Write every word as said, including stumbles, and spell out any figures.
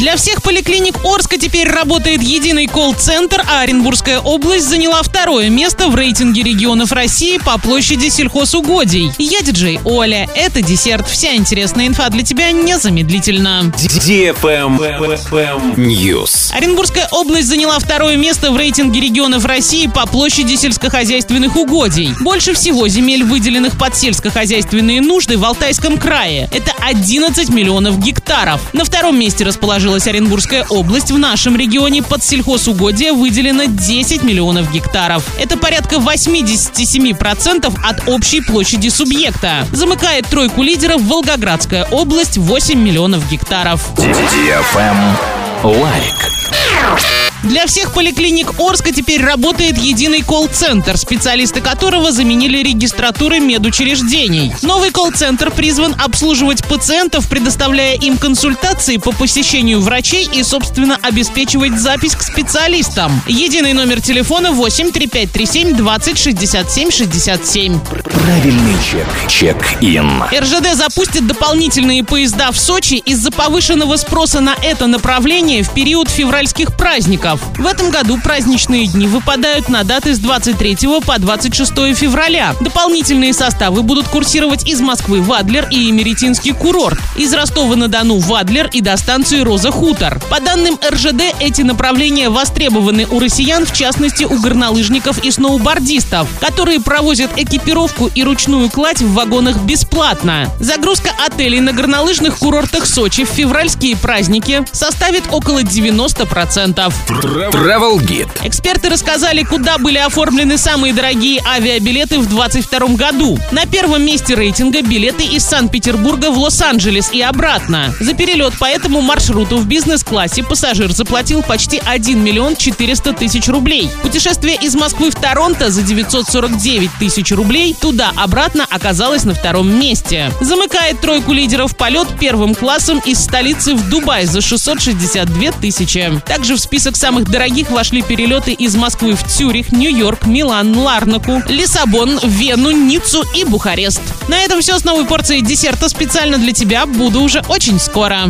Для всех поликлиник Орска теперь работает единый колл-центр, а Оренбургская область заняла второе место в рейтинге регионов России по площади сельхозугодий. Я диджей Оля. Это десерт. Вся интересная инфа для тебя незамедлительно. ди эф эм News. Оренбургская область заняла второе место в рейтинге регионов России по площади сельскохозяйственных угодий. Больше всего земель, выделенных под сельскохозяйственные нужды, в Алтайском крае. Это одиннадцать миллионов гектаров. На втором месте расположилась Оренбургская область. В нашем регионе под сельхозугодие выделено десять миллионов гектаров. Это порядка восемьдесят семь процентов от общей площади субъекта. Замыкает тройку лидеров Волгоградская область — восемь миллионов гектаров. Лайк. Для всех поликлиник Орска теперь работает единый колл-центр, специалисты которого заменили регистратуры медучреждений. Новый колл-центр призван обслуживать пациентов, предоставляя им консультации по посещению врачей и, собственно, обеспечивать запись к специалистам. Единый номер телефона восемь три пять три семь двадцать шестьдесят семь шестьдесят семь. Правильный чек. Чек-ин. эр жэ дэ запустит дополнительные поезда в Сочи из-за повышенного спроса на это направление в период февральских праздников. В этом году праздничные дни выпадают на даты с двадцать третьего по двадцать шестое февраля. Дополнительные составы будут курсировать из Москвы в Адлер и Емеретинский курорт, из Ростова-на-Дону в Адлер и до станции Роза-Хутор. По данным эр жэ дэ, эти направления востребованы у россиян, в частности у горнолыжников и сноубордистов, которые провозят экипировку и ручную кладь в вагонах бесплатно. Загрузка отелей на горнолыжных курортах Сочи в февральские праздники составит около девяносто процентов. Travel Git. Эксперты рассказали, куда были оформлены самые дорогие авиабилеты в двадцать втором году. На первом месте рейтинга билеты из Санкт-Петербурга в Лос-Анджелес и обратно. За перелет по этому маршруту в бизнес-классе пассажир заплатил почти один миллион четыреста тысяч рублей. Путешествие из Москвы в Торонто за девятьсот сорок девять тысяч рублей туда-обратно оказалось на втором месте. Замыкает тройку лидеров полет первым классом из столицы в Дубай за шестьсот шестьдесят две тысячи. Также в список самых самых дорогих вошли перелеты из Москвы в Цюрих, Нью-Йорк, Милан, Ларнаку, Лиссабон, Вену, Ниццу и Бухарест. На этом все с новой порцией десерта специально для тебя. Буду уже очень скоро.